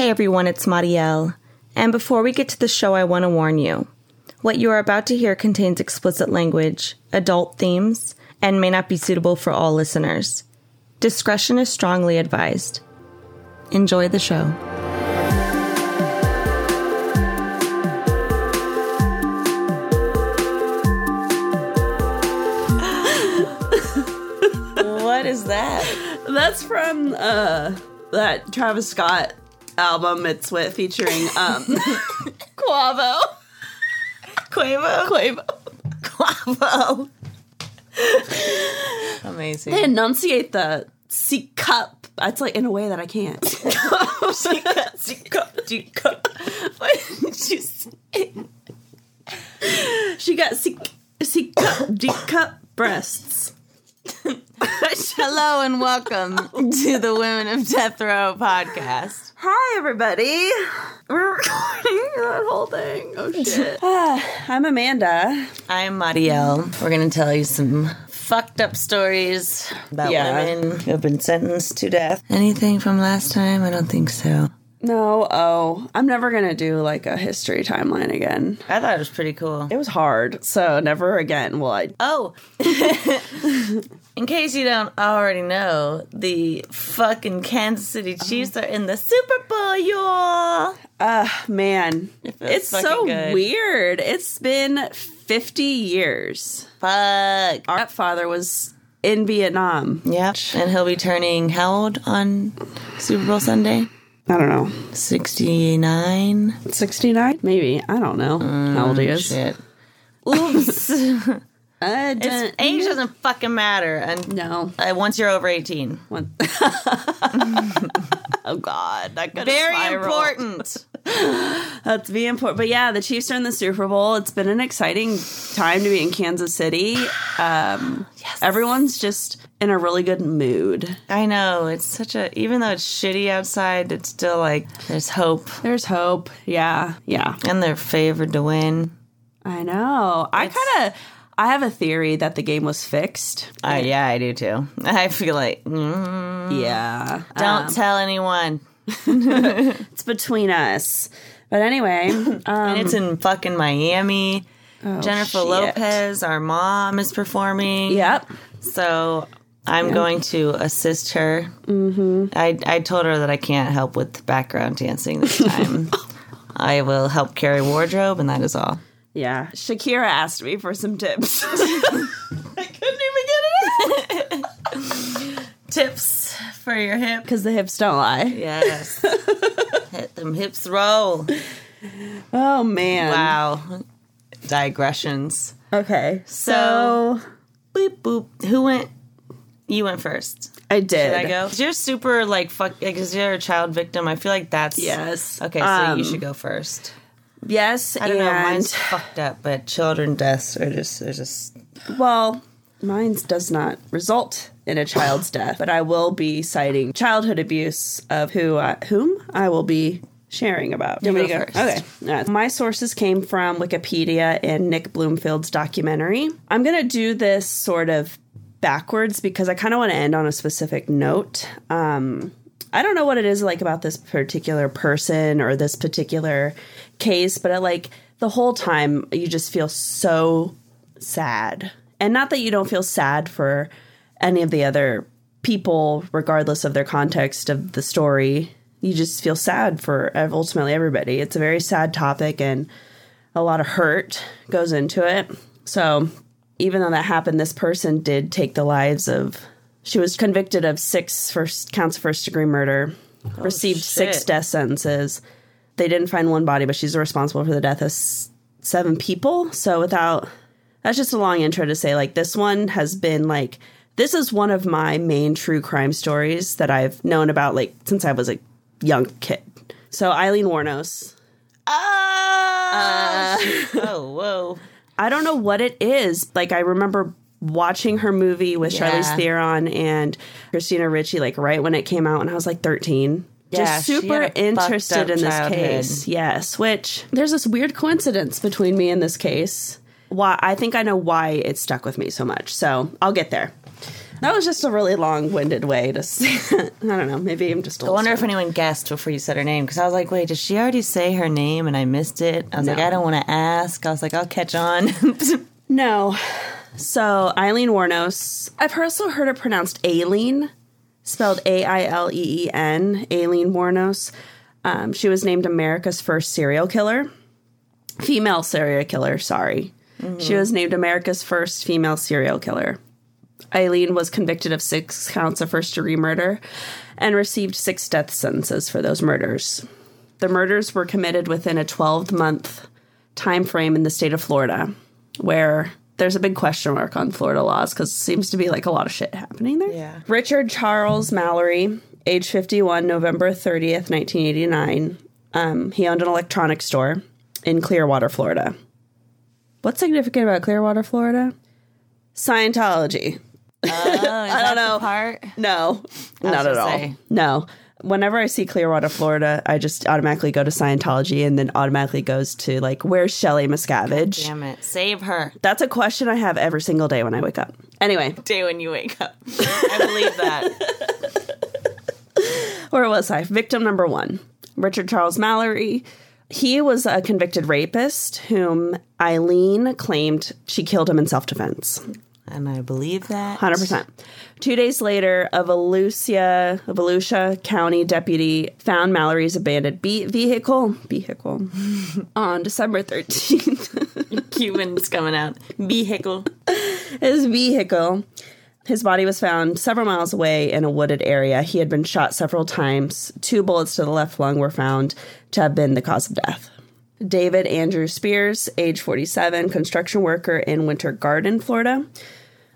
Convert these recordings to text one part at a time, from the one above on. Hey everyone, it's Marielle. And before we get to the show, I want to warn you. What you are about to hear contains explicit language, adult themes, and may not be suitable for all listeners. Discretion is strongly advised. Enjoy the show. What is that? That's from that Travis Scott album. It's with featuring Quavo. Amazing. They enunciate the C cup. It's like in a way that I can't. C cup. She got C cup, D cup breasts. Hello and welcome to the Women of Death Row podcast. Hi, everybody. We're recording that whole thing. Oh, shit. I'm Amanda. I'm Marielle. We're going to tell you some fucked up stories about women who have been sentenced to death. Anything from last time? I don't think so. No, I'm never going to do like a history timeline again. I thought it was pretty cool. It was hard, so never again will I. Oh, in case you don't already know, the fucking Kansas City Chiefs are in the Super Bowl, y'all. Man, it's so good. Weird. It's been 50 years. Fuck. Our father was in Vietnam. Yeah, and he'll be turning how old on Super Bowl Sunday? I don't know. 69? 69? Maybe. I don't know how old he is. Shit. Oops. Age doesn't fucking matter. And no. Once you're over 18. Oh, God. That could very spiral. Important. That's be important. But yeah, the Chiefs are in the Super Bowl. It's been an exciting time to be in Kansas City. Yes. Everyone's just in a really good mood. I know. It's such a, even though it's shitty outside, it's still like, there's hope. There's hope. Yeah. Yeah. And they're favored to win. I know. I have a theory that the game was fixed. Yeah, I do too. I feel like, yeah. Don't tell anyone. It's between us. But anyway. And it's in fucking Miami. Oh, Jennifer shit. Lopez, our mom, is performing. Yep. So I'm going to assist her. Mm-hmm. I told her that I can't help with background dancing this time. I will help carry wardrobe, and that is all. Yeah. Shakira asked me for some tips. I couldn't even get it out. Tips for your hip. Because the hips don't lie. Yes. Hit them hips roll. Oh, man. Wow. Digressions. Okay. So, boop, boop. Who went? You went first. I did. Should I go? You're super, like, fuck. Like, is you're a child victim? I feel like that's. Yes. Okay, so you should go first. Yes, I don't know. Mine's fucked up, but children deaths are just well, mine's does not result in a child's death, but I will be citing childhood abuse of whom I will be sharing about. There we go. Okay, my sources came from Wikipedia and Nick Broomfield's documentary. I'm gonna do this sort of backwards because I kind of want to end on a specific note. I don't know what it is like about this particular person or this particular case, but I, like, the whole time you just feel so sad. And not that you don't feel sad for any of the other people, regardless of their context of the story. You just feel sad for ultimately everybody. It's a very sad topic and a lot of hurt goes into it. So even though that happened, this person did take the lives of... She was convicted of 6 counts of first-degree murder, received 6 death sentences. They didn't find one body, but she's responsible for the death of 7 people. So that's just a long intro to say, like, this one has been, like, this is one of my main true crime stories that I've known about, like, since I was a young kid. So, Aileen Wuornos. Oh, whoa. I don't know what it is. Like, I remember watching her movie with Charlize Theron and Christina Ricci, like, right when it came out, and I was like 13. Yeah, just super interested in childhood. This case. Yes, which there's this weird coincidence between me and this case. Why I think I know why it stuck with me so much. So I'll get there. That was just a really long-winded way to say it. I don't know. Maybe I'm just... I wonder if anyone guessed before you said her name, because I was like, wait, did she already say her name and I missed it? I was like, I don't want to ask. I was like, I'll catch on. No. So, Aileen Wuornos. I've also heard it pronounced Aileen, spelled A-I-L-E-E-N, Aileen Wuornos. She was named America's first serial killer. Female serial killer, sorry. Mm-hmm. She was named America's first female serial killer. Aileen was convicted of 6 counts of first-degree murder and received 6 death sentences for those murders. The murders were committed within a 12-month time frame in the state of Florida, where there's a big question mark on Florida laws because it seems to be like a lot of shit happening there. Yeah. Richard Charles Mallory, age 51, November 30th, 1989. He owned an electronics store in Clearwater, Florida. What's significant about Clearwater, Florida? Scientology. I don't know. Part? No, not at all. Say. No. Whenever I see Clearwater, Florida, I just automatically go to Scientology and then automatically goes to, like, where's Shelly Miscavige? God damn it. Save her. That's a question I have every single day when I wake up. Anyway. Day when you wake up. I believe that. Where was I? Victim number 1. Richard Charles Mallory. He was a convicted rapist whom Aileen claimed she killed him in self-defense. And I believe that. 100%. 2 days later, a Volusia County deputy found Mallory's abandoned vehicle on December 13th. Cuban's coming out. Vehicle. His vehicle. His body was found several miles away in a wooded area. He had been shot several times. 2 bullets to the left lung were found to have been the cause of death. David Andrew Spears, age 47, construction worker in Winter Garden, Florida.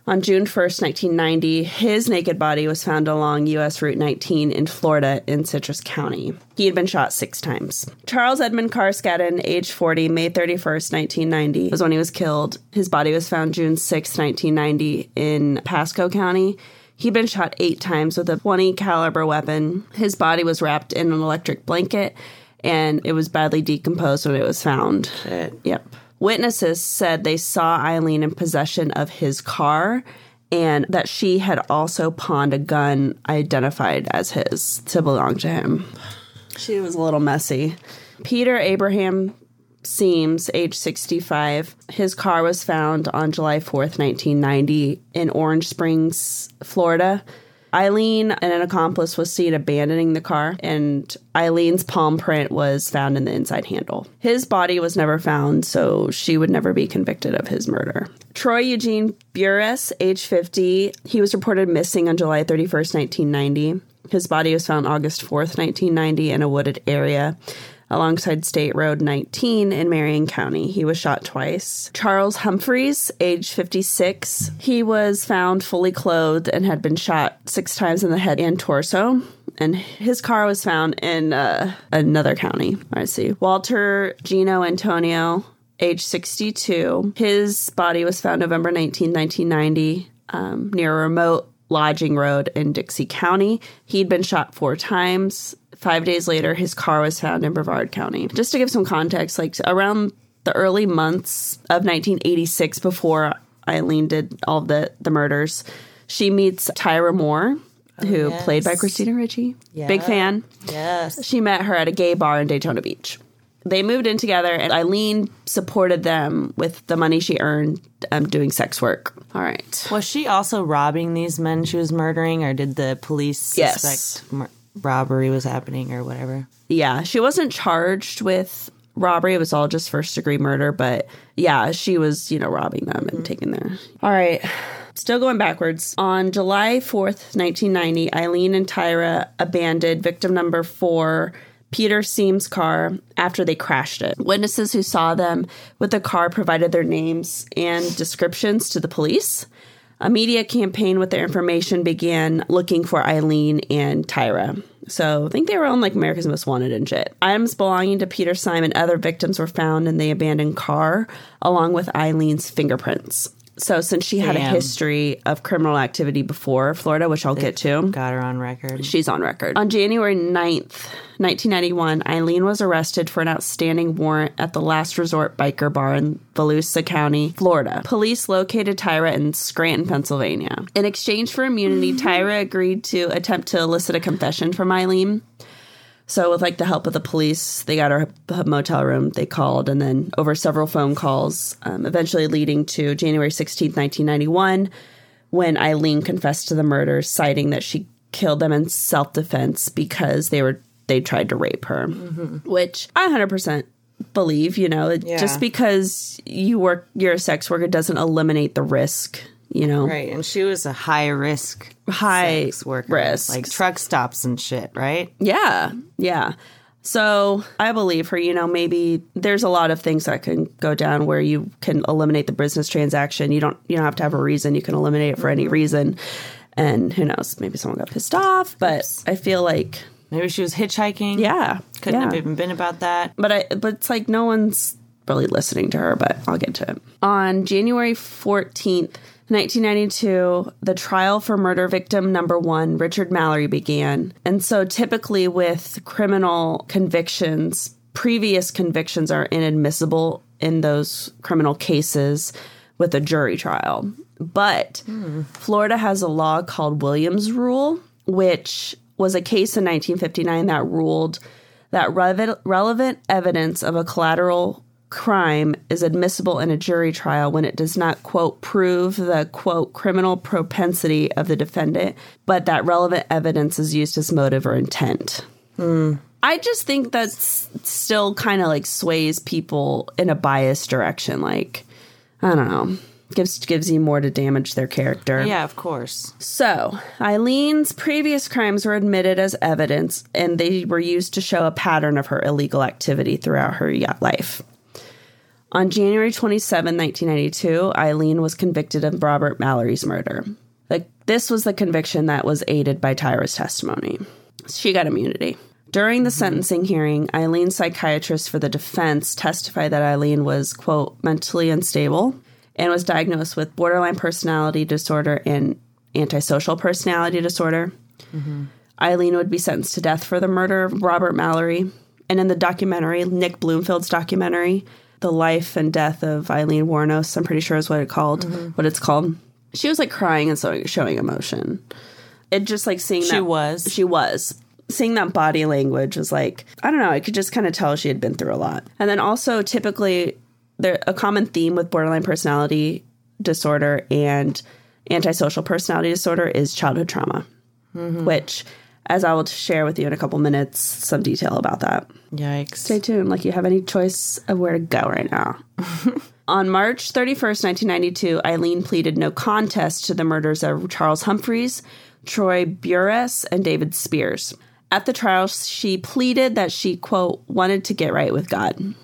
On June 1st, 1990, his naked body was found along U.S. Route 19 in Florida in Citrus County. He had been shot 6 times. Charles Edmund Carskaddon, age 40, May 31st, 1990, was when he was killed. His body was found June 6, 1990 in Pasco County. He'd been shot 8 times with a .20 caliber weapon. His body was wrapped in an electric blanket, and it was badly decomposed when it was found. Shit. Yep. Witnesses said they saw Aileen in possession of his car and that she had also pawned a gun identified as his to belong to him. She was a little messy. Peter Abraham Siems, age 65. His car was found on July 4th, 1990 in Orange Springs, Florida. Aileen and an accomplice was seen abandoning the car, and Eileen's palm print was found in the inside handle. His body was never found, so she would never be convicted of his murder. Troy Eugene Burress, age 50, he was reported missing on July 31st, 1990. His body was found August 4th, 1990 in a wooded area alongside State Road 19 in Marion County. He was shot twice. Charles Humphreys, age 56. He was found fully clothed and had been shot 6 times in the head and torso. And his car was found in another county. I see. Walter Gino Antonio, age 62. His body was found November 19, 1990, near a remote lodging road in Dixie County. He'd been shot 4 times. 5 days later, his car was found in Broward County. Just to give some context, like around the early months of 1986, before Aileen did all the murders, she meets Tyra Moore, who played by Christina Ricci. Yeah. Big fan. Yes. She met her at a gay bar in Daytona Beach. They moved in together, and Aileen supported them with the money she earned doing sex work. All right. Was she also robbing these men she was murdering, or did the police suspect robbery was happening or whatever? Yeah, she wasn't charged with robbery. It was all just first-degree murder, but, yeah, she was, robbing them and taking their... All right. Still going backwards. On July 4th, 1990, Aileen and Tyra abandoned victim number 4... Peter Siems' car after they crashed it. Witnesses who saw them with the car provided their names and descriptions to the police. A media campaign with their information began looking for Aileen and Tyra. So I think they were on like America's Most Wanted and shit. Items belonging to Peter Siems and other victims were found in the abandoned car along with Eileen's fingerprints. So since she had a history of criminal activity before Florida, which I'll get to. Got her on record. She's on record. On January 9th, 1991, Aileen was arrested for an outstanding warrant at the Last Resort Biker Bar in Volusia County, Florida. Police located Tyra in Scranton, Pennsylvania. In exchange for immunity, Tyra agreed to attempt to elicit a confession from Aileen. So with, like, the help of the police, they got her a motel room, they called, and then over several phone calls, eventually leading to January 16th, 1991, when Aileen confessed to the murder, citing that she killed them in self-defense because they tried to rape her, which I 100% believe, you know. Yeah. Just because you're a sex worker doesn't eliminate the risk, you know. Right, and she was a high sex worker, like truck stops and shit, right? Yeah, yeah. So I believe her, you know. Maybe there's a lot of things that can go down where you can eliminate the business transaction. You don't have to have a reason. You can eliminate it for any reason, and who knows? Maybe someone got pissed off, but I feel like maybe she was hitchhiking. Yeah, couldn't have even been about that. But it's like no one's really listening to her. But I'll get to it. On January 14th. 1992, the trial for murder victim number 1, Richard Mallory, began. And so typically with criminal convictions, previous convictions are inadmissible in those criminal cases with a jury trial. But Florida has a law called Williams Rule, which was a case in 1959 that ruled that relevant evidence of a collateral crime is admissible in a jury trial when it does not, quote, prove the, quote, criminal propensity of the defendant, but that relevant evidence is used as motive or intent. I just think that's still kind of like sways people in a biased direction. Like, I don't know, gives you more to damage their character. Yeah, of course. So Eileen's previous crimes were admitted as evidence, and they were used to show a pattern of her illegal activity throughout her life. On January 27, 1992, Aileen was convicted of Robert Mallory's murder. This was the conviction that was aided by Tyra's testimony. She got immunity. During the sentencing hearing, Eileen's psychiatrist for the defense testified that Aileen was, quote, mentally unstable and was diagnosed with borderline personality disorder and antisocial personality disorder. Aileen would be sentenced to death for the murder of Robert Mallory. And in the documentary, Nick Bloomfield's documentary, The Life and Death of Aileen Wuornos, I'm pretty sure is what it's called. She was, like, crying and so showing emotion. It just, like, seeing that. She was. Seeing that body language was, like, I don't know, I could just kind of tell she had been through a lot. And then also, typically, a common theme with borderline personality disorder and antisocial personality disorder is childhood trauma, which, as I will share with you in a couple minutes, some detail about that. Yikes. Stay tuned. Like, you have any choice of where to go right now. On March 31st, 1992, Aileen pleaded no contest to the murders of Charles Humphreys, Troy Burress, and David Spears. At the trial, she pleaded that she, quote, wanted to get right with God.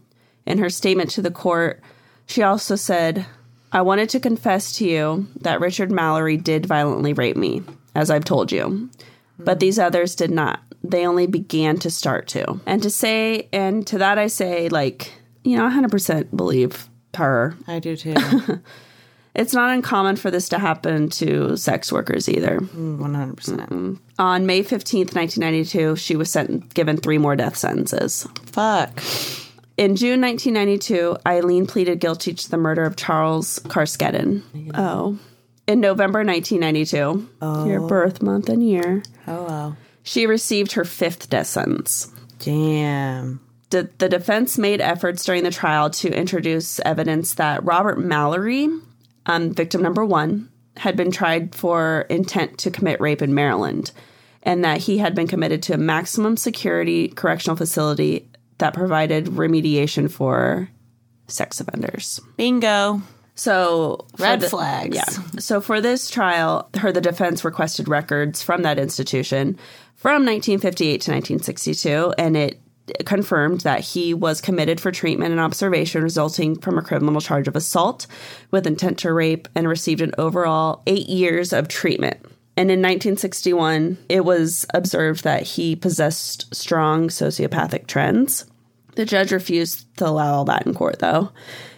In her statement to the court, she also said, I wanted to confess to you that Richard Mallory did violently rape me, as I've told you. But these others did not. They only began to start to. And to that I say, like, you know, I 100% believe her. I do too. It's not uncommon for this to happen to sex workers either. 100%. On May 15th, 1992, she was given 3 more death sentences. Fuck. In June 1992, Aileen pleaded guilty to the murder of Charles Carskaddon. Oh. In November 1992, your birth month and year, she received her 5th death sentence. Damn. The defense made efforts during the trial to introduce evidence that Robert Mallory, victim number 1, had been tried for intent to commit rape in Maryland, and that he had been committed to a maximum security correctional facility that provided remediation for sex offenders. Bingo. So red flags. Yeah. So for this trial, the defense requested records from that institution from 1958 to 1962, and it confirmed that he was committed for treatment and observation resulting from a criminal charge of assault with intent to rape, and received an overall 8 years of treatment. And in 1961, it was observed that he possessed strong sociopathic trends. The judge refused to allow all that in court, though.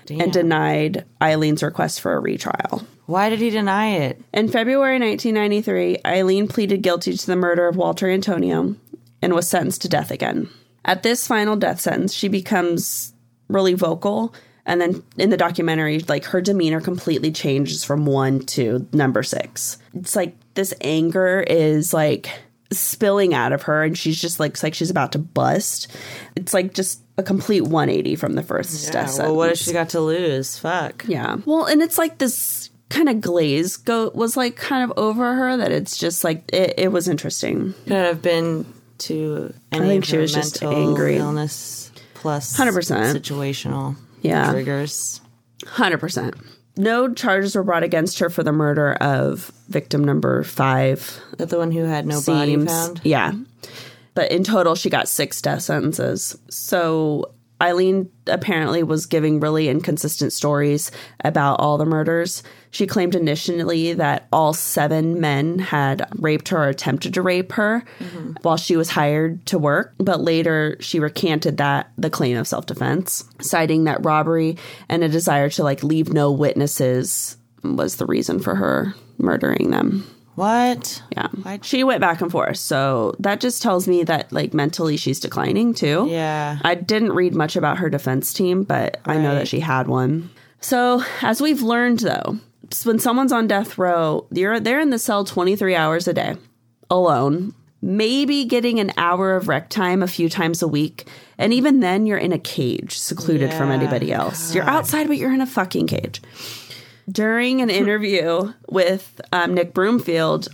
Damn. And denied Eileen's request for a retrial. Why did he deny it? In February 1993, Aileen pleaded guilty to the murder of Walter Antonio and was sentenced to death again. At this final death sentence, she becomes really vocal. And then in the documentary, like, her demeanor completely changes from 1 to 6. It's like this anger is like spilling out of her, and she's just like, it's like she's about to bust. It's like just a complete 180 from the first death sentence. Well, what has she got to lose? Fuck. Yeah. Well, and it's like this kind of glaze was like kind of over her, that it's just like it was interesting. Could have been to any, I think, she was just angry. Illness plus 100% situational. Yeah. Triggers. 100%. No charges were brought against her for the murder of victim number 5. The one who had no body found? Yeah. But in total, she got 6 death sentences. So Aileen apparently was giving really inconsistent stories about all the murders. She claimed initially that all 7 men had raped her or attempted to rape her while she was hired to work. But later she recanted the claim of self-defense, citing that robbery and a desire to leave no witnesses was the reason for her murdering them. What? Yeah. What? She went back and forth. So that just tells me that, mentally she's declining, too. Yeah. I didn't read much about her defense team, but I know that she had one. So as we've learned, though, when someone's on death row, they're in the cell 23 hours a day, alone, maybe getting an hour of rec time a few times a week. And even then, you're in a cage, secluded from anybody else. God. You're outside, but you're in a fucking cage. During an interview with Nick Broomfield,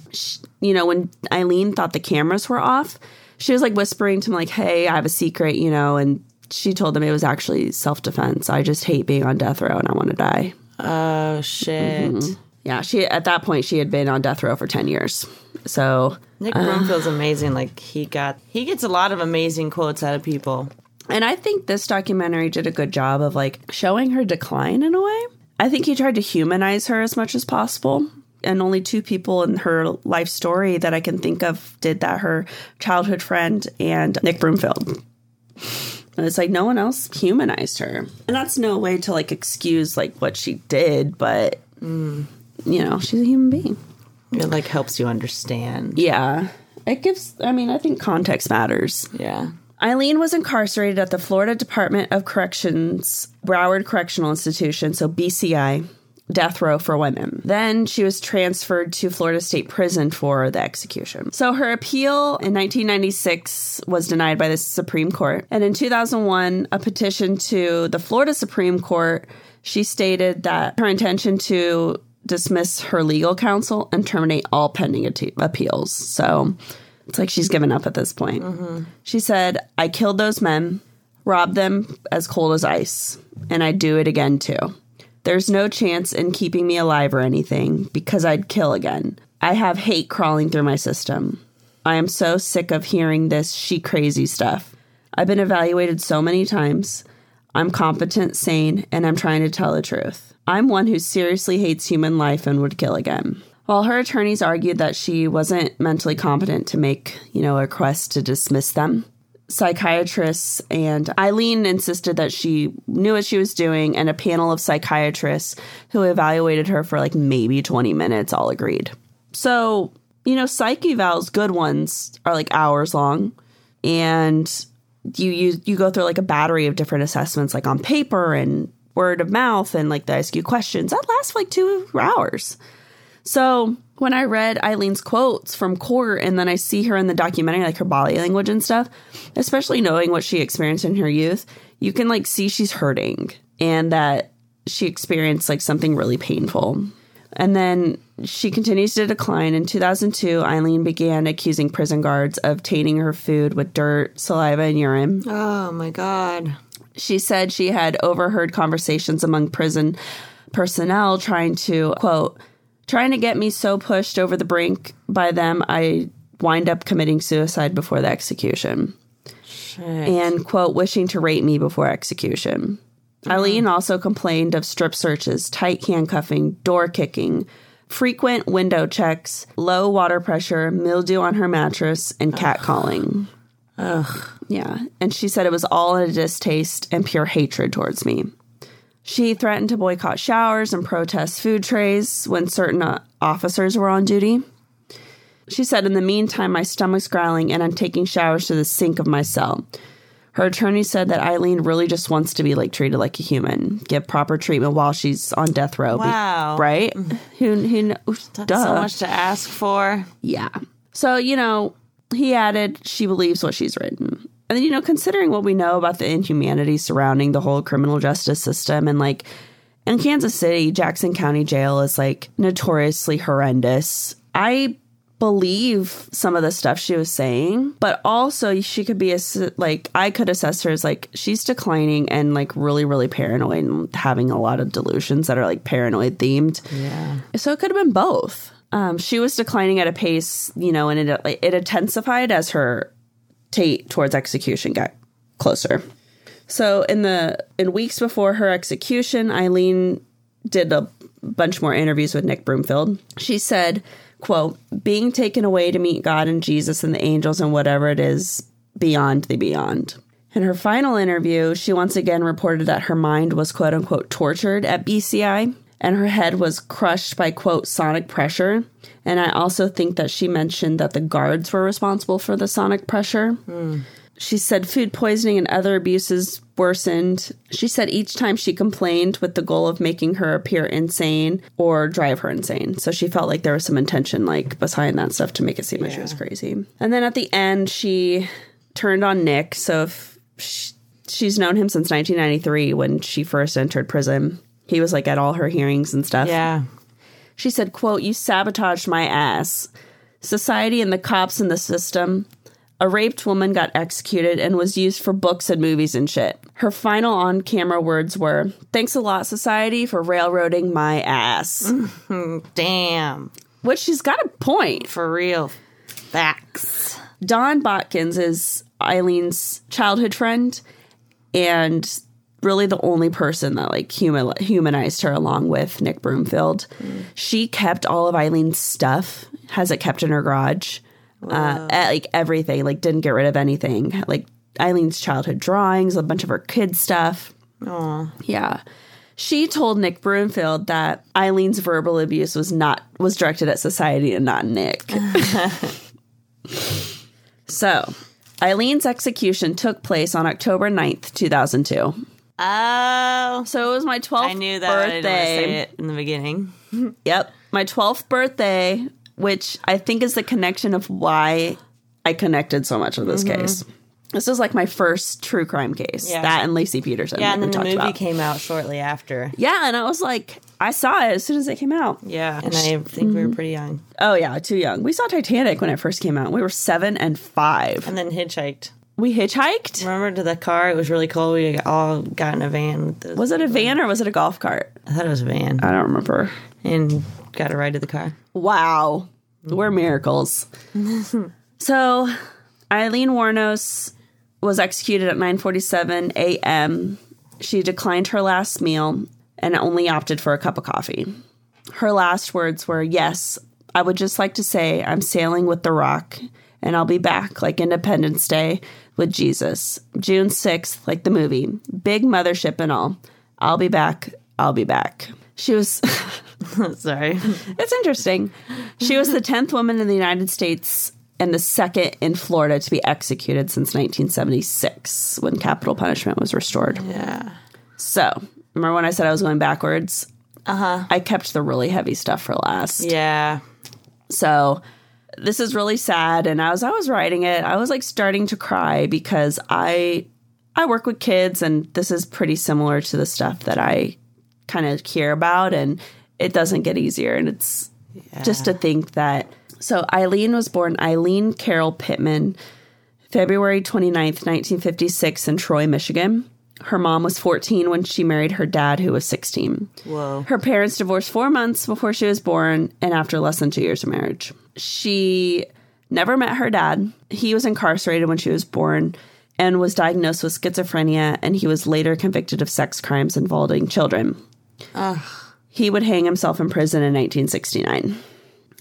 when Aileen thought the cameras were off, she was whispering to him, hey, I have a secret, and she told him it was actually self-defense. I just hate being on death row and I want to die. Oh, shit. Mm-hmm. Yeah, at that point, she had been on death row for 10 years. So Nick Broomfield's amazing. He gets a lot of amazing quotes out of people. And I think this documentary did a good job of showing her decline in a way. I think he tried to humanize her as much as possible. And only 2 people in her life story that I can think of did that, her childhood friend and Nick Broomfield. And it's no one else humanized her. And that's no way to excuse what she did, but, she's a human being. It helps you understand. Yeah. It gives, I think context matters. Yeah. Aileen was incarcerated at the Florida Department of Corrections, Broward Correctional Institution, so BCI, death row for women. Then she was transferred to Florida State Prison for the execution. So her appeal in 1996 was denied by the Supreme Court. And in 2001, a petition to the Florida Supreme Court, she stated that her intention to dismiss her legal counsel and terminate all pending appeals. So it's she's given up at this point. Mm-hmm. She said, I killed those men, robbed them as cold as ice, and I'd do it again, too. There's no chance in keeping me alive or anything, because I'd kill again. I have hate crawling through my system. I am so sick of hearing this crazy stuff. I've been evaluated so many times. I'm competent, sane, and I'm trying to tell the truth. I'm one who seriously hates human life and would kill again. While her attorneys argued that she wasn't mentally competent to make, a request to dismiss them, psychiatrists and Aileen insisted that she knew what she was doing, and a panel of psychiatrists who evaluated her for maybe 20 minutes all agreed. So, psych evals, good ones, are hours long, and you go through a battery of different assessments on paper and word of mouth, and they ask you questions. That lasts 2 hours. So when I read Eileen's quotes from court, and then I see her in the documentary, her body language and stuff, especially knowing what she experienced in her youth, you can see she's hurting and that she experienced something really painful. And then she continues to decline. In 2002, Aileen began accusing prison guards of tainting her food with dirt, saliva, and urine. Oh, my God. She said she had overheard conversations among prison personnel trying to, quote, trying to get me so pushed over the brink by them, I wind up committing suicide before the execution. Shit. And, quote, wishing to rape me before execution. Mm-hmm. Aileen also complained of strip searches, tight handcuffing, door kicking, frequent window checks, low water pressure, mildew on her mattress, and catcalling. Ugh. Yeah. And she said it was all in a distaste and pure hatred towards me. She threatened to boycott showers and protest food trays when certain officers were on duty. She said, "In the meantime, my stomach's growling and I'm taking showers to the sink of my cell." Her attorney said that Aileen really just wants to be treated like a human, get proper treatment while she's on death row. Wow. Right? Who knows? That's so much to ask for. Yeah. So, he added, she believes what she's written. And, considering what we know about the inhumanity surrounding the whole criminal justice system and in Kansas City, Jackson County Jail is notoriously horrendous. I believe some of the stuff she was saying, but also she could be I could assess her as she's declining and really, really paranoid and having a lot of delusions that are paranoid themed. Yeah. So it could have been both. She was declining at a pace, and it intensified as her take towards execution got closer. So in weeks before her execution, Aileen did a bunch more interviews with Nick Broomfield. She said, quote, "Being taken away to meet God and Jesus and the angels and whatever it is beyond the beyond." In her final interview, she once again reported that her mind was, quote unquote, tortured at BCI, and her head was crushed by, quote, sonic pressure. And I also think that she mentioned that the guards were responsible for the sonic pressure. Mm. She said food poisoning and other abuses worsened. She said each time she complained with the goal of making her appear insane or drive her insane. So she felt like there was some intention behind that stuff to make it seem like she was crazy. And then at the end, she turned on Nick. So if she's known him since 1993 when she first entered prison. He was at all her hearings and stuff. Yeah. She said, quote, "You sabotaged my ass. Society and the cops and the system. A raped woman got executed and was used for books and movies and shit." Her final on-camera words were, "Thanks a lot, society, for railroading my ass." Damn. Which she's got a point. For real. Facts. Dawn Botkins is Eileen's childhood friend and really the only person that humanized her along with Nick Broomfield. Mm. She kept all of Eileen's stuff, has it kept in her garage. Everything, didn't get rid of anything. Eileen's childhood drawings, a bunch of her kids' stuff. Aww. Yeah. She told Nick Broomfield that Eileen's verbal abuse was directed at society and not Nick. So, Eileen's execution took place on October 9th, 2002. Oh. So it was my 12th birthday. I knew that. I didn't want to say it in the beginning. Yep. My 12th birthday, which I think is the connection of why I connected so much with this case. This was my first true crime case. Yeah. That and Lacey Peterson. Yeah, and then the movie came out shortly after. Yeah, and I was I saw it as soon as it came out. Yeah, and I think we were pretty young. Oh, yeah, too young. We saw Titanic when it first came out. We were 7 and 5. And then hitchhiked. We hitchhiked? Remember to the car? It was really cold. We all got in a van. Was it a van or was it a golf cart? I thought it was a van. I don't remember. And got a ride to the car. Wow. We're miracles. So, Aileen Wuornos was executed at 9:47 a.m. She declined her last meal and only opted for a cup of coffee. Her last words were, "Yes, I would just like to say I'm sailing with the rock and I'll be back like Independence Day with Jesus. June 6th, like the movie. Big mothership and all. I'll be back. I'll be back." She was... Sorry. It's interesting. She was the 10th woman in the United States and the second in Florida to be executed since 1976 when capital punishment was restored. Yeah. So... Remember when I said I was going backwards? Uh-huh. I kept the really heavy stuff for last. Yeah. So this is really sad. And as I was writing it, I was starting to cry because I work with kids and this is pretty similar to the stuff that I kind of hear about and it doesn't get easier. And it's just to think that. So Aileen was born Aileen Carol Pittman, February 29th, 1956 in Troy, Michigan. Her mom was 14 when she married her dad, who was 16. Whoa. Her parents divorced 4 months before she was born and after less than 2 years of marriage. She never met her dad. He was incarcerated when she was born and was diagnosed with schizophrenia, and he was later convicted of sex crimes involving children. He would hang himself in prison in 1969.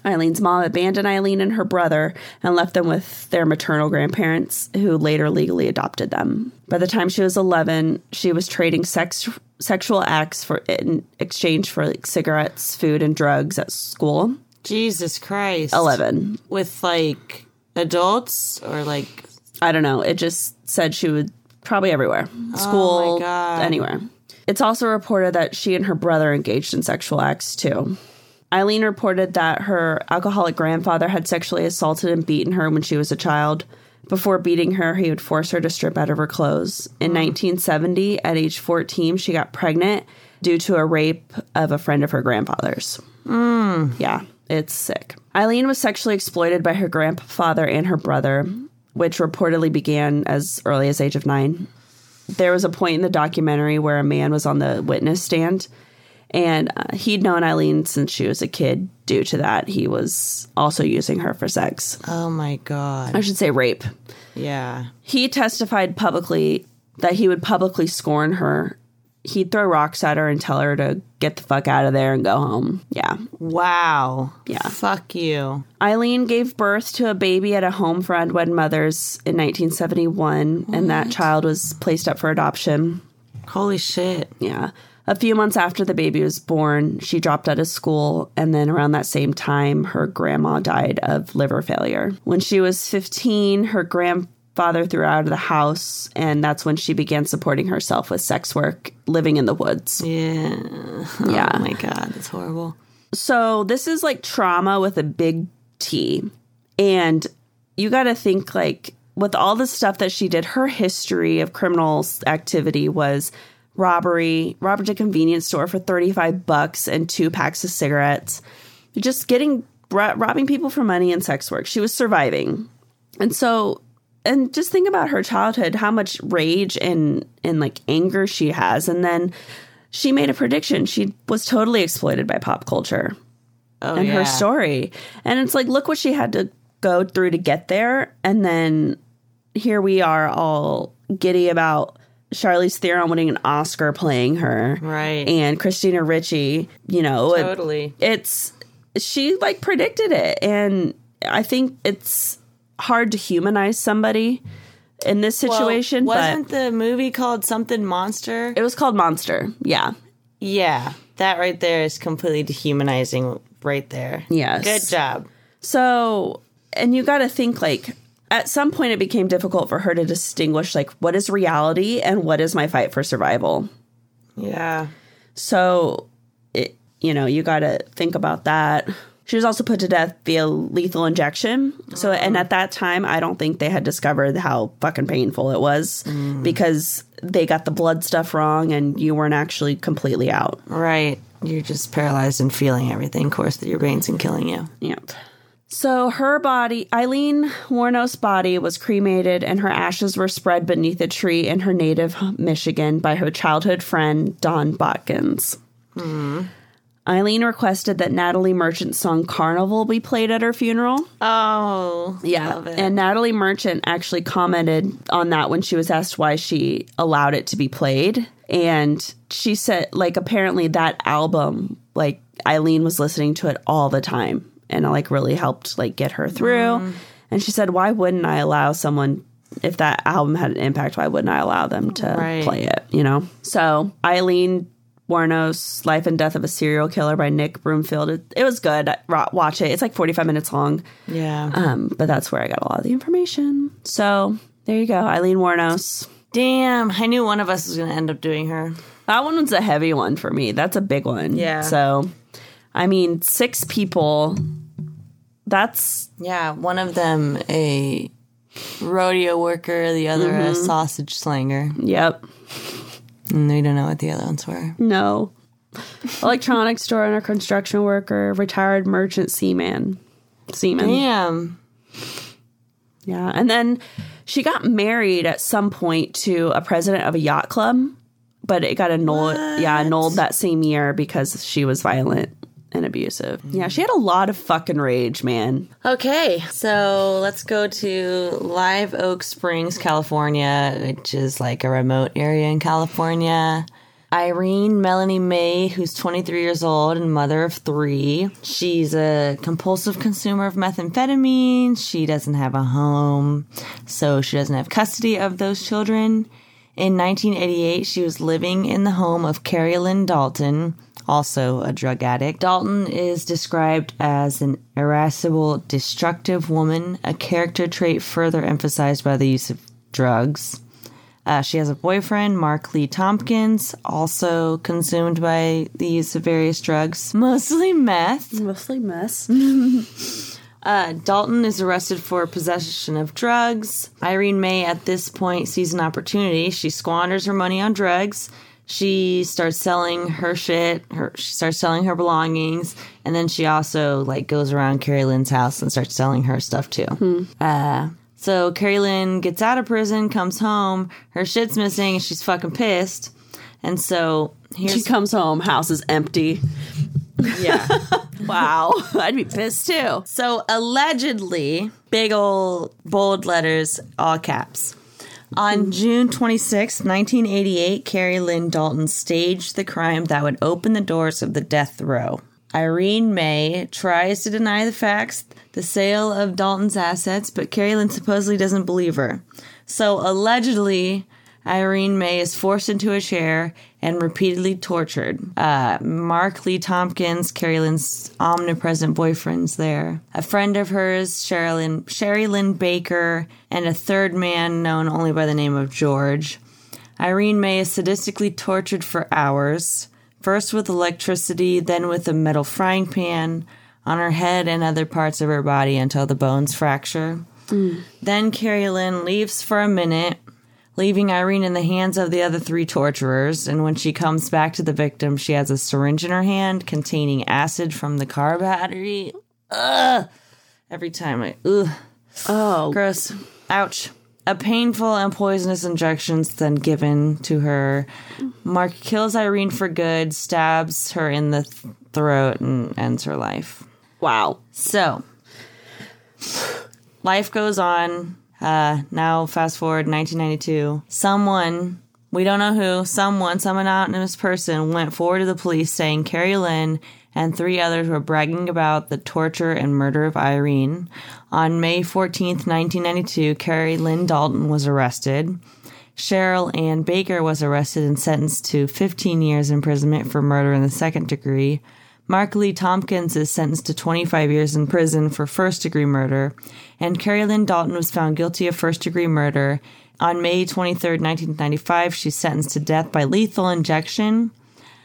Eileen's mom abandoned Aileen and her brother and left them with their maternal grandparents, who later legally adopted them. By the time she was 11, she was trading sexual acts in exchange for cigarettes, food, and drugs at school. Jesus Christ. 11. With, adults or, I don't know. It just said she would probably everywhere. School, oh my God, anywhere. It's also reported that she and her brother engaged in sexual acts, too. Aileen reported that her alcoholic grandfather had sexually assaulted and beaten her when she was a child. Before beating her, he would force her to strip out of her clothes. In 1970, at age 14, she got pregnant due to a rape of a friend of her grandfather's. Mm. Yeah, it's sick. Aileen was sexually exploited by her grandfather and her brother, which reportedly began as early as age of 9. There was a point in the documentary where a man was on the witness stand, and he'd known Aileen since she was a kid. Due to that, he was also using her for sex. Oh, my God. I should say rape. Yeah. He testified publicly that he would publicly scorn her. He'd throw rocks at her and tell her to get the fuck out of there and go home. Yeah. Wow. Yeah. Fuck you. Aileen gave birth to a baby at a home for unwed mothers in 1971, what? And that child was placed up for adoption. Holy shit. Yeah. A few months after the baby was born, she dropped out of school, and then around that same time, her grandma died of liver failure. When she was 15, her grandfather threw her out of the house, and that's when she began supporting herself with sex work, living in the woods. Yeah. Yeah. Oh, my God. That's horrible. So this is trauma with a big T. And you got to think, with all the stuff that she did, her history of criminal activity was... robbery, robbed a convenience store for $35 and 2 packs of cigarettes. Just robbing people for money and sex work. She was surviving. And so, and just think about her childhood, how much rage and anger she has. And then she made a prediction. She was totally exploited by pop culture and her story. And it's look what she had to go through to get there. And then here we are all giddy about Charlize Theron winning an Oscar playing her. Right. And Christina Ricci, Totally. She predicted it. And I think it's hard to humanize somebody in this situation. Well, wasn't the movie called something Monster? It was called Monster. Yeah. Yeah. That right there is completely dehumanizing right there. Yes. Good job. So, and you got to think at some point, it became difficult for her to distinguish, what is reality and what is my fight for survival? Yeah. So, you got to think about that. She was also put to death via lethal injection. So, and at that time, I don't think they had discovered how fucking painful it was because they got the blood stuff wrong and you weren't actually completely out. Right. You're just paralyzed and feeling everything course through your brains and killing you. Yep. So her body, Aileen Wuornos' body, was cremated and her ashes were spread beneath a tree in her native Michigan by her childhood friend, Dawn Botkins. Mm-hmm. Aileen requested that Natalie Merchant's song Carnival be played at her funeral. Oh, yeah. Love it. And Natalie Merchant actually commented on that when she was asked why she allowed it to be played. And she said, apparently that album, Aileen was listening to it all the time. And it, really helped, get her through. Mm. And she said, why wouldn't I allow someone, if that album had an impact, why wouldn't I allow them to play it, So, Aileen Wuornos, Life and Death of a Serial Killer by Nick Broomfield. It was good. Watch it. It's 45 minutes long. Yeah. But that's where I got a lot of the information. So, there you go. Aileen Wuornos. Damn. I knew one of us was going to end up doing her. That one was a heavy one for me. That's a big one. Yeah. So... 6 people, that's... Yeah, one of them a rodeo worker, the other a sausage slanger. Yep. And we don't know what the other ones were. No. Electronics store owner, construction worker, retired merchant seaman. Damn. Yeah, and then she got married at some point to a president of a yacht club, but it got annulled that same year because she was violent and abusive. Yeah, she had a lot of fucking rage, man. Okay, so let's go to Live Oak Springs, California, which is a remote area in California. Irene Melanie May, who's 23 years old and mother of three. She's a compulsive consumer of methamphetamine. She doesn't have a home, so she doesn't have custody of those children. In 1988, she was living in the home of Kerry Lyn Dalton, also a drug addict. Dalton is described as an irascible, destructive woman, a character trait further emphasized by the use of drugs. She has a boyfriend, Mark Lee Tompkins, also consumed by the use of various drugs, mostly meth. Dalton is arrested for possession of drugs. Irene May, at this point, sees an opportunity. She squanders her money on drugs. She starts selling her shit. She starts selling her belongings, and then she also goes around Kerry Lyn's house and starts selling her stuff too. So Kerry Lyn gets out of prison, comes home. Her shit's missing, and she's fucking pissed. And so she comes home, house is empty. Yeah. Wow. I'd be pissed too. So allegedly, big old bold letters, all caps. On June 26, 1988, Kerry Lyn Dalton staged the crime that would open the doors of the death row. Irene May tries to deny the facts, the sale of Dalton's assets, but Kerry Lyn supposedly doesn't believe her. So allegedly, Irene May is forced into a chair and repeatedly tortured. Mark Lee Tompkins, Kerry Lyn's omnipresent boyfriend's there. A friend of hers, Sherilyn Baker, and a third man known only by the name of George. Irene May is sadistically tortured for hours, first with electricity, then with a metal frying pan on her head and other parts of her body until the bones fracture. Then Kerry Lyn leaves for a minute, leaving Irene in the hands of the other three torturers, and when she comes back to the victim, she has a syringe in her hand containing acid from the car battery. Ugh! Every time ugh. Oh. Gross. Ouch. A painful and poisonous injection's then given to her. Mark kills Irene for good, stabs her in the throat, and ends her life. Wow. So, life goes on. Now fast forward 1992, some anonymous person went forward to the police saying Kerry Lyn and three others were bragging about the torture and murder of Irene. On May 14th, 1992, Kerry Lyn Dalton was arrested. Cheryl Ann Baker was arrested and sentenced to 15 years imprisonment for murder in the second degree. Mark Lee Tompkins is sentenced to 25 years in prison for first-degree murder, and Kerry Lyn Dalton was found guilty of first-degree murder. On May 23, 1995, she's sentenced to death by lethal injection.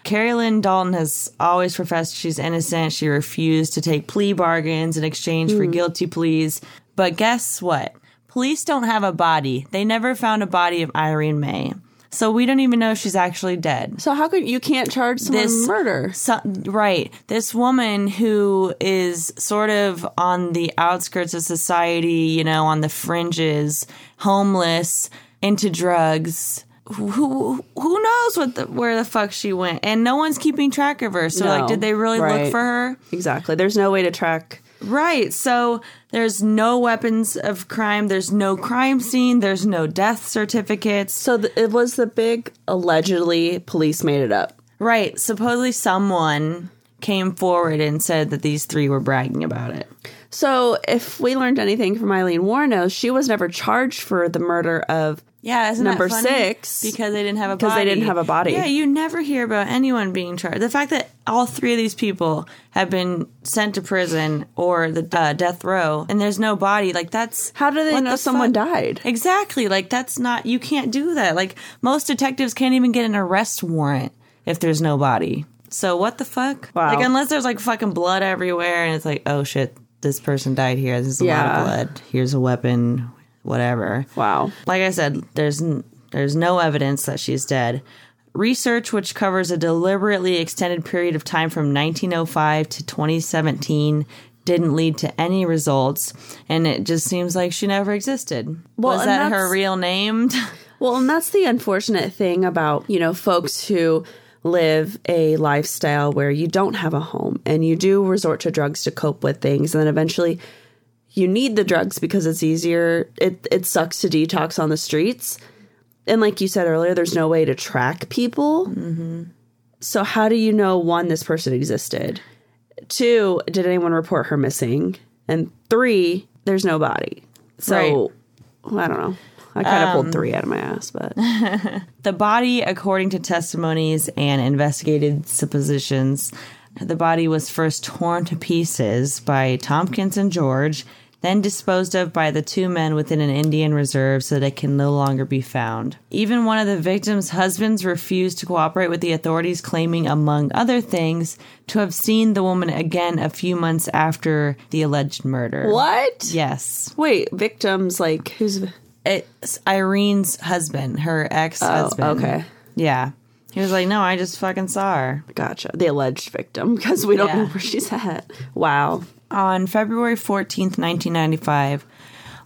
Kerry Lyn Dalton has always professed she's innocent. She refused to take plea bargains in exchange for guilty pleas. But guess what? Police don't have a body. They never found a body of Irene May. So we don't even know if she's actually dead. So how could you can't charge someone with murder? Right. This woman who is sort of on the outskirts of society, on the fringes, homeless, into drugs. Who knows where the fuck she went? And no one's keeping track of her. So did they really look for her? Exactly. There's no way to track. Right. So there's no weapons of crime. There's no crime scene. There's no death certificates. So it was the big, allegedly, police made it up. Right. Supposedly someone came forward and said that these three were bragging about it. So if we learned anything from Aileen Wuornos, she was never charged for the murder of number 6. Because they didn't have a body. Yeah, you never hear about anyone being charged. The fact that all three of these people have been sent to prison or the death row and there's no body, that's... How do they know someone died? Exactly. That's not... You can't do that. Most detectives can't even get an arrest warrant if there's no body. So what the fuck? Wow. Unless there's fucking blood everywhere and it's oh shit, this person died here. This is a lot of blood. Here's a weapon. Whatever. Wow. Like I said, there's no evidence that she's dead. Research, which covers a deliberately extended period of time from 1905 to 2017, didn't lead to any results, and it just seems like she never existed. Well, was that her real name? Well, and that's the unfortunate thing about, folks who live a lifestyle where you don't have a home and you do resort to drugs to cope with things, and then eventually you need the drugs because it's easier. It sucks to detox on the streets, And like you said earlier, there's no way to track people. Mm-hmm. So how do you know, one, this person existed? Two, did anyone report her missing? And three, there's no body. So, right. I don't know. I kind of pulled three out of my ass, but. The body, according to testimonies and investigated suppositions, the body was first torn to pieces by Tompkins and George, then disposed of by the two men within an Indian reserve so that it can no longer be found. Even one of the victim's husbands refused to cooperate with the authorities, claiming, among other things, to have seen the woman again a few months after the alleged murder. What? Yes. Wait, victims, like, who's... It's Irene's husband, her ex-husband. Oh, okay. Yeah. He was like, no, I just fucking saw her. Gotcha. The alleged victim, because we don't know where she's at. Wow. On February 14th, 1995,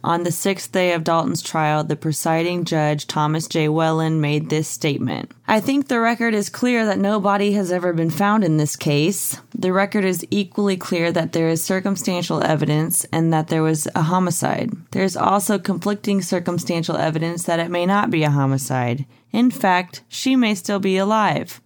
on the sixth day of Dalton's trial, the presiding judge, Thomas J. Welland, made this statement. I think the record is clear that no body has ever been found in this case. The record is equally clear that there is circumstantial evidence and that there was a homicide. There is also conflicting circumstantial evidence that it may not be a homicide. In fact, she may still be alive.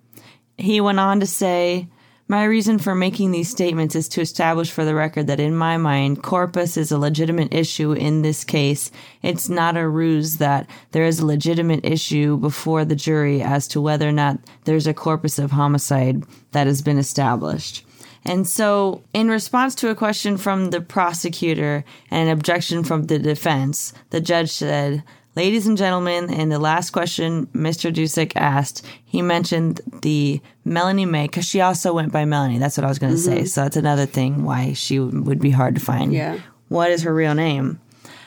He went on to say, my reason for making these statements is to establish for the record that in my mind, corpus is a legitimate issue in this case. It's not a ruse that there is a legitimate issue before the jury as to whether or not there's a corpus of homicide that has been established. And so, in response to a question from the prosecutor and an objection from the defense, the judge said, ladies and gentlemen, in the last question Mr. Dusick asked, he mentioned the Melanie May, because she also went by Melanie. That's what I was going to say. So that's another thing why she would be hard to find. Yeah. What is her real name?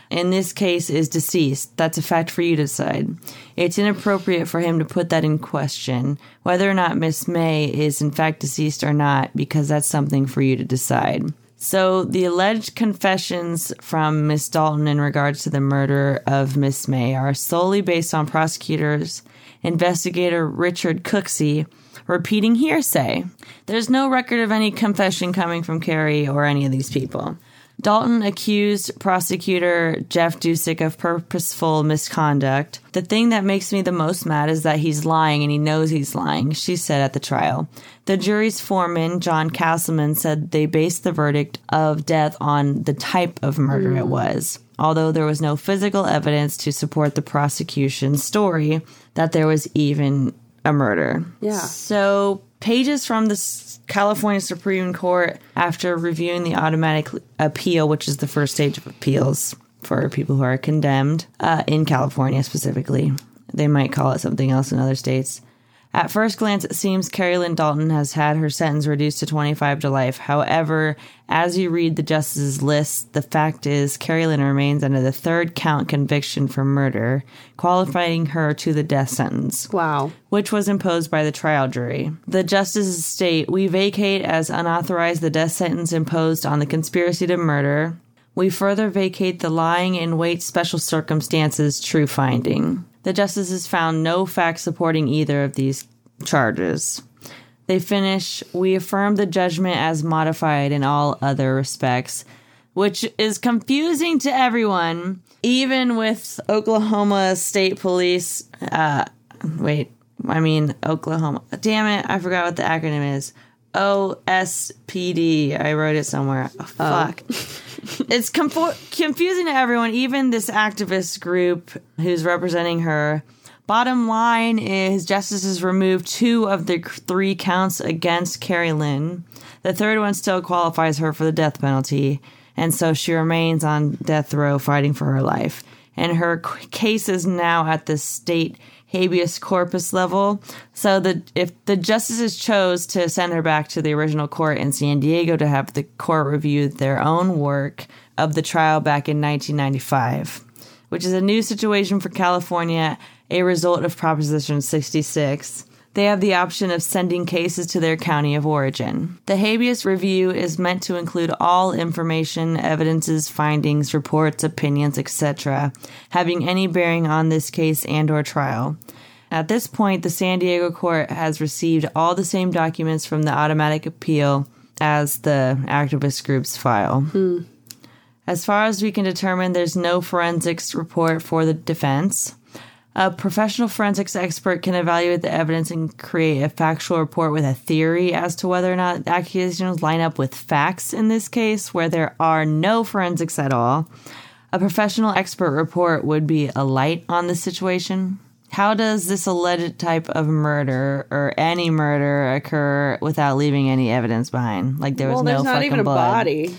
In this case, is deceased. That's a fact for you to decide. It's inappropriate for him to put that in question, whether or not Miss May is in fact deceased or not, because that's something for you to decide. So the alleged confessions from Miss Dalton in regards to the murder of Miss May are solely based on prosecutors, investigator Richard Cooksey, repeating hearsay. There's no record of any confession coming from Kerry or any of these people. Dalton accused prosecutor Jeff Dusick of purposeful misconduct. The thing that makes me the most mad is that he's lying, and he knows he's lying, she said at the trial. The jury's foreman, John Castleman, said they based the verdict of death on the type of murder it was, although there was no physical evidence to support the prosecution's story that there was even a murder. Yeah. So pages from the California Supreme Court, after reviewing the automatic appeal, which is the first stage of appeals for people who are condemned, in California specifically. They might call it something else in other states. At first glance, it seems Kerry Lyn Dalton has had her sentence reduced to 25 to life. However, as you read the justices' list, the fact is Kerry Lyn remains under the third count conviction for murder, qualifying her to the death sentence. Wow. Which was imposed by the trial jury. The justices state, we vacate as unauthorized the death sentence imposed on the conspiracy to murder. We further vacate the lying in wait special circumstances true finding. The justices found no facts supporting either of these charges. They finish, we affirm the judgment as modified in all other respects, which is confusing to everyone, even with Oklahoma State Police. Oklahoma. Damn it, I forgot what the acronym is. OSPD. I wrote it somewhere. Oh, fuck. It's confusing to everyone, even this activist group who's representing her. Bottom line is justices removed two of the three counts against Kerry Lyn. The third one still qualifies her for the death penalty, and so she remains on death row fighting for her life. And her case is now at the state habeas corpus level. So if the justices chose to send her back to the original court in San Diego to have the court review their own work of the trial back in 1995, which is a new situation for California, a result of Proposition 66. They have the option of sending cases to their county of origin. The habeas review is meant to include all information, evidences, findings, reports, opinions, etc., having any bearing on this case and or trial. At this point, the San Diego court has received all the same documents from the automatic appeal as the activist group's file. As far as we can determine, there's no forensics report for the defense. A professional forensics expert can evaluate the evidence and create a factual report with a theory as to whether or not accusations line up with facts in this case where there are no forensics at all. A professional expert report would be a light on the situation. How does this alleged type of murder or any murder occur without leaving any evidence behind? Like there was no fucking blood. Well, there's not even a body.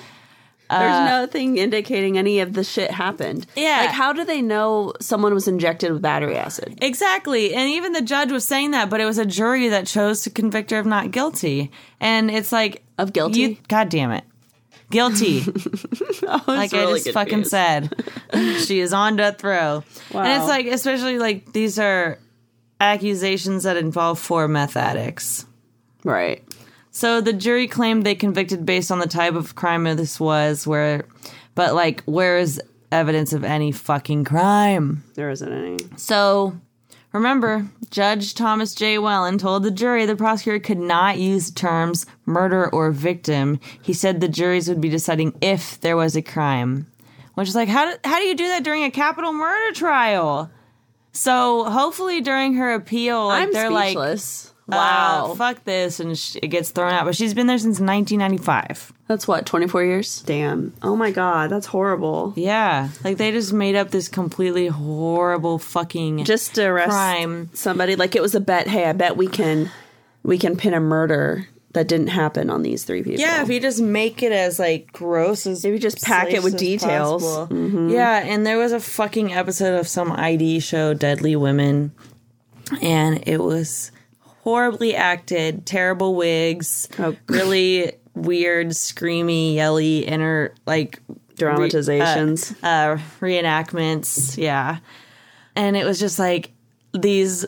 There's nothing indicating any of the shit happened. Yeah. Like, how do they know someone was injected with battery acid? Exactly. And even the judge was saying that, but it was a jury that chose to convict her of not guilty. And it's like... Of guilty? God damn it. Guilty. Like really I just fucking said. She is on death row. Wow. And it's like, especially like, these are accusations that involve four meth addicts. Right. So the jury claimed they convicted based on the type of crime this was, but like, where is evidence of any fucking crime? There isn't any. So, remember, Judge Thomas J. Welland told the jury the prosecutor could not use the terms murder or victim. He said the juries would be deciding if there was a crime. Which is like, how do you do that during a capital murder trial? So, hopefully during her appeal, like, they're speechless. Wow. Fuck this. And it gets thrown out. But she's been there since 1995. That's what, 24 years? Damn. Oh my God, that's horrible. Yeah. Like, they just made up this completely horrible fucking just to arrest crime. Somebody. Like, it was a bet. Hey, I bet we can pin a murder that didn't happen on these three people. Yeah, if you just make it as, like, gross as... If you just pack it with details. Mm-hmm. Yeah, and there was a fucking episode of some ID show, Deadly Women, and it was... horribly acted, terrible wigs, really weird, screamy, yelly inner, like... dramatizations. Reenactments, yeah. And it was just, like, these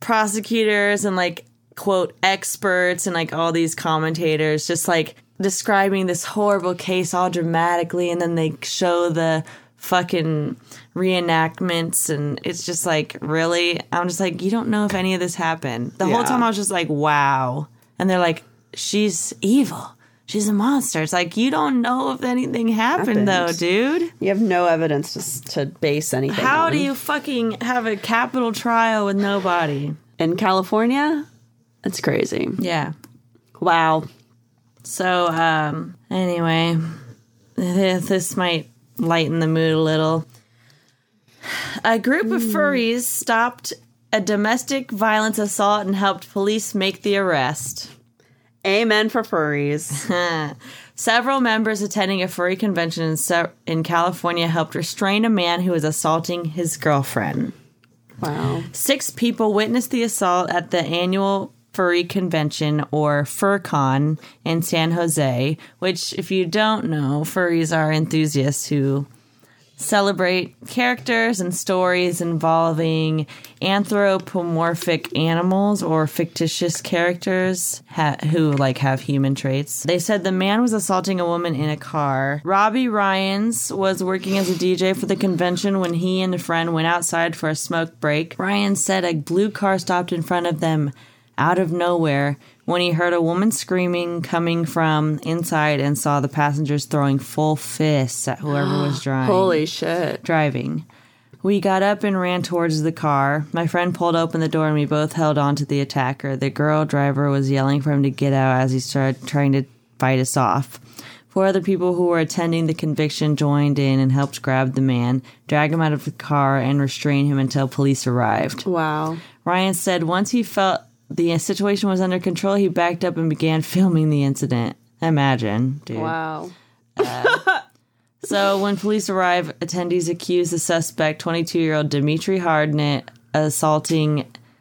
prosecutors and, like, quote, experts and, like, all these commentators just, like, describing this horrible case all dramatically, and then they show the... fucking reenactments, and it's just like, really? I'm just like, you don't know if any of this happened. The whole time I was just like, wow. And they're like, she's evil. She's a monster. It's like, you don't know if anything happened, though, dude. You have no evidence to base anything on. Do you fucking have a capital trial with nobody? In California? That's crazy. Yeah. Wow. So, anyway, this might... lighten the mood a little. A group of furries stopped a domestic violence assault and helped police make the arrest. Amen for furries. Several members attending a furry convention in California helped restrain a man who was assaulting his girlfriend. Wow. 6 people witnessed the assault at the annual Furry Convention, or FurCon, in San Jose, which, if you don't know, furries are enthusiasts who celebrate characters and stories involving anthropomorphic animals or fictitious characters who, like, have human traits. They said the man was assaulting a woman in a car. Robbie Ryans was working as a DJ for the convention when he and a friend went outside for a smoke break. Ryan said a blue car stopped in front of them out of nowhere when he heard a woman screaming coming from inside and saw the passengers throwing full fists at whoever was driving. Holy shit. Driving. We got up and ran towards the car. My friend pulled open the door and we both held on to the attacker. The girl driver was yelling for him to get out as he started trying to fight us off. 4 other people who were attending the conviction joined in and helped grab the man, drag him out of the car, and restrain him until police arrived. Wow. Ryan said once he felt... the situation was under control, he backed up and began filming the incident. Imagine, dude. Wow. So when police arrived, attendees accused the suspect, 22-year-old Dimitri Hardnett,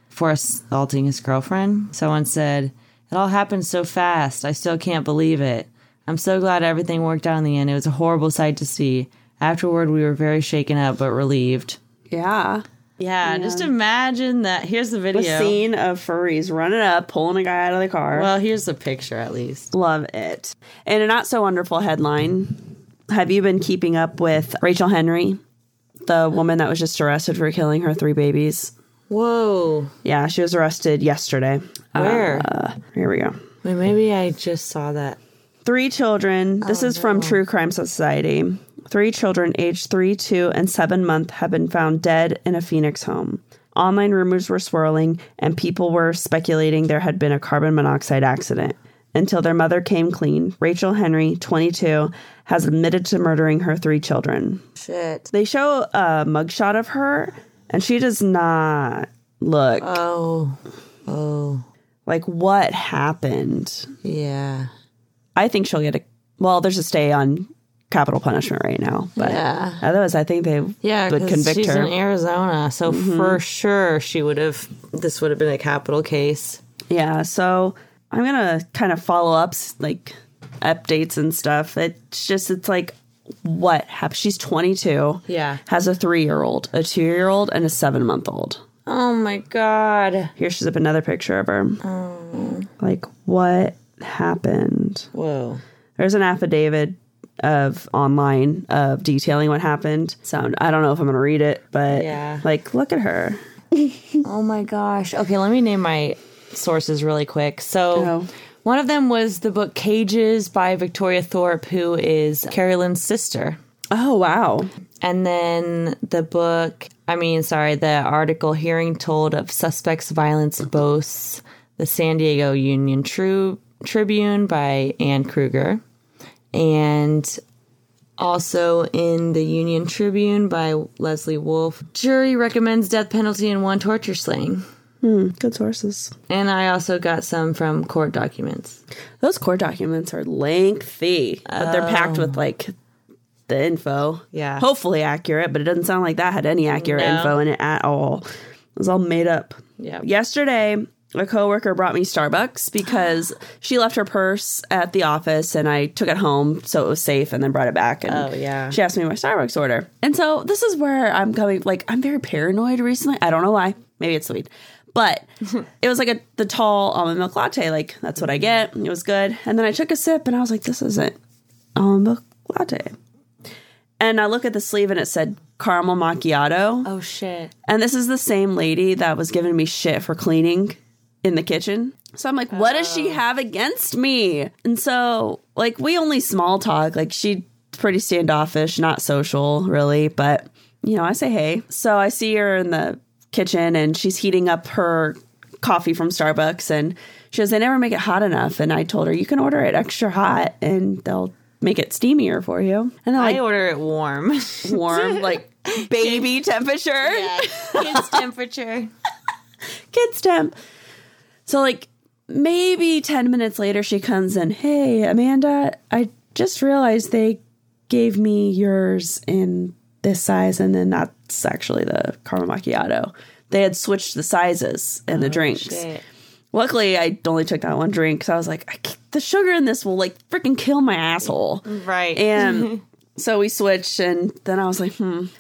for assaulting his girlfriend. Someone said, "It all happened so fast. I still can't believe it. I'm so glad everything worked out in the end. It was a horrible sight to see. Afterward, we were very shaken up but relieved." Yeah. Yeah, just imagine that. Here's the video. The scene of furries running up, pulling a guy out of the car. Well, here's the picture, at least. Love it. And a not-so-wonderful headline. Have you been keeping up with Rachel Henry, the woman that was just arrested for killing her 3 babies? Whoa. Yeah, she was arrested yesterday. Where? Here we go. Wait, maybe I just saw that. 3 children. This is from True Crime Society. 3 children aged 3, 2, and 7 months have been found dead in a Phoenix home. Online rumors were swirling, and people were speculating there had been a carbon monoxide accident. Until their mother came clean, Rachel Henry, 22, has admitted to murdering her 3 children. Shit. They show a mugshot of her, and she does not look... Oh. Like, what happened? Yeah. I think she'll get a... Well, there's a stay on capital punishment right now. But yeah. Otherwise, I think they would convict her. Yeah, she's in Arizona, so for sure this would have been a capital case. Yeah, so... I'm going to kind of follow up, like, updates and stuff. It's like, what happened? She's 22. Yeah. Has a 3-year-old, a 2-year-old, and a 7-month-old. Oh, my God. Here's just another picture of her. Oh. Like, what happened? Whoa. There's an affidavit online detailing what happened. So I don't know if I'm going to read it, but, look at her. Oh, my gosh. Okay, let me name my... sources really quick. So one of them was the book Cages by Victoria Thorpe, who is Kerry Lyn's sister. Oh, wow. And then the article Hearing Told of Suspects' Violence Boasts, the San Diego Union Tribune by Ann Kruger. And also in the Union Tribune by Leslie Wolfe, jury recommends death penalty in 1 torture slaying. Good sources. And I also got some from court documents. Those court documents are lengthy, but they're packed with, like, the info. Yeah. Hopefully accurate, but it doesn't sound like that had any accurate info in it at all. It was all made up. Yeah. Yesterday, a coworker brought me Starbucks because she left her purse at the office, and I took it home so it was safe and then brought it back. And she asked me my Starbucks order. And so this is where I'm coming, like, I'm very paranoid recently. I don't know why. Maybe it's the weed. But it was like the tall almond milk latte. Like, that's what I get. It was good. And then I took a sip, and I was like, this isn't almond milk latte. And I look at the sleeve, and it said caramel macchiato. Oh, shit. And this is the same lady that was giving me shit for cleaning in the kitchen. So I'm like, what does she have against me? And so, like, we only small talk. Like, she's pretty standoffish, not social, really. But, you know, I say hey. So I see her in the kitchen, and she's heating up her coffee from Starbucks, and she goes, they never make it hot enough. And I told her, you can order it extra hot and they'll make it steamier for you. And I order it warm like baby temperature. Yeah, kids temperature. Kids temp. So, like, maybe 10 minutes later she comes in, hey Amanda, I just realized they gave me yours in this size, and then that's actually the caramel macchiato. They had switched the sizes and the drinks. Shit. Luckily, I only took that one drink because I was like, the sugar in this will, like, freaking kill my asshole. Right. And so we switched, and then I was like,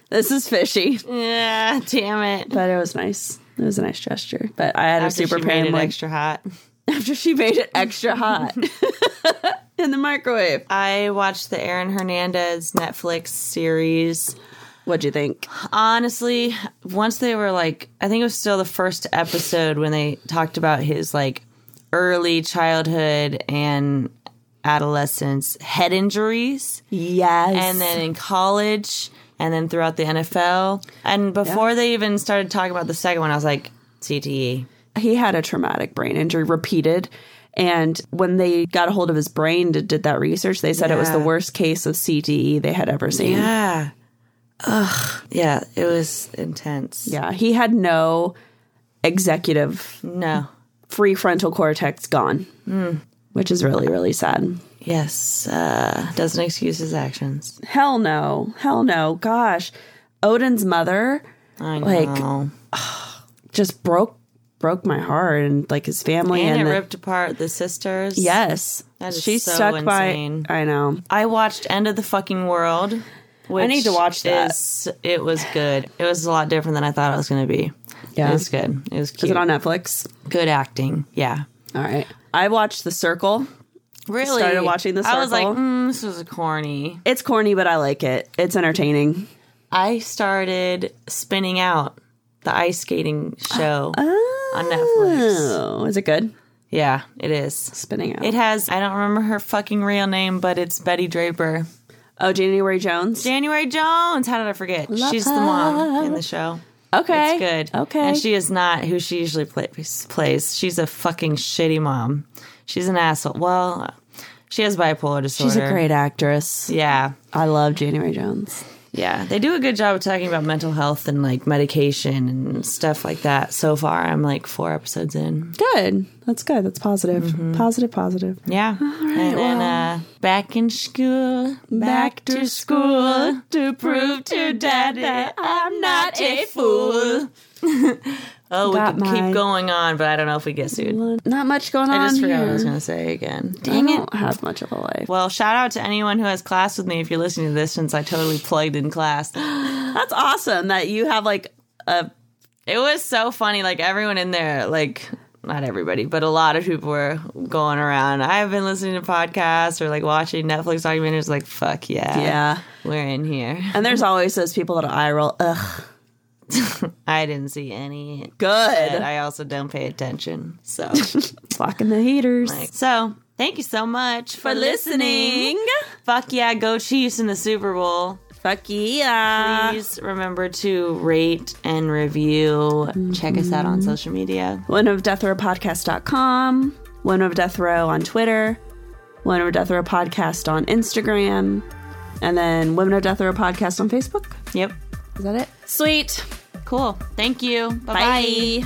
this is fishy. Yeah, damn it. But it was nice. It was a nice gesture. But I had after a super pain. Extra hot. After she made it extra hot. In the microwave. I watched the Erin Hernandez Netflix series. What'd you think? Honestly, once they were like, I think it was still the first episode when they talked about his, like, early childhood and adolescence head injuries. Yes. And then in college and then throughout the NFL. And before they even started talking about the second one, I was like, CTE. He had a traumatic brain injury, repeated. And when they got a hold of his brain to did that research, they said it was the worst case of CTE they had ever seen. Yeah. Ugh. Yeah, it was intense. Yeah, he had no executive. No. Free frontal cortex gone, which is really, really sad. Yes. Doesn't excuse his actions. Hell no. Hell no. Gosh. Odin's mother, I know. Like, just broke my heart, and, like, his family and it ripped apart the sisters. Yes. That is she's so stuck insane. I know. I watched End of the Fucking World, which I need to watch that. It was good. It was a lot different than I thought it was going to be. Yeah. It was good. It was cute. Is it on Netflix? Good acting. Yeah. All right. I watched The Circle. Really? I started watching The Circle. I was like, this is corny. It's corny, but I like it. It's entertaining. I started Spinning Out, the ice skating show. On Netflix. Is it good? Yeah, it is. Spinning Out. It has, I don't remember her fucking real name, but it's Betty Draper. Oh, January Jones. January Jones. How did I forget? Love She's her. The mom in the show. Okay. It's good. Okay. And she is not who she usually plays. She's a fucking shitty mom. She's an asshole. Well, she has bipolar disorder. She's a great actress. Yeah. I love January Jones. Yeah. They do a good job of talking about mental health and, like, medication and stuff like that. So far, I'm, like, 4 episodes in. Good. That's good. That's positive. Mm-hmm. Positive. Yeah. All right. And then back in school, back to school, to prove to Dad that I'm not a fool. Oh, got we could keep going on, but I don't know if we get sued. Not much going on. I just forgot what I was going to say again. Dang it. I don't have much of a life. Well, shout out to anyone who has class with me if you're listening to this, since I totally plugged in class. That's awesome that you have, like, a... It was so funny. Like, everyone in there, like... Not everybody, but a lot of people were going around. I've been listening to podcasts or, like, watching Netflix documentaries. Like, fuck yeah. Yeah. We're in here. And there's always those people that eye roll. Ugh. I didn't see any. Good. Shit. I also don't pay attention. So. Blocking the haters. Like, so, thank you so much for listening. Fuck yeah, go Chiefs in the Super Bowl. Fuck yeah. Please remember to rate and review. Check us out on social media. OneOfDeathRowPodcast.com. One of Death Row on Twitter. One of Death Row Podcast on Instagram. And then Women of Death Row Podcast on Facebook. Yep. Is that it? Sweet. Cool. Thank you. Bye-bye. Bye.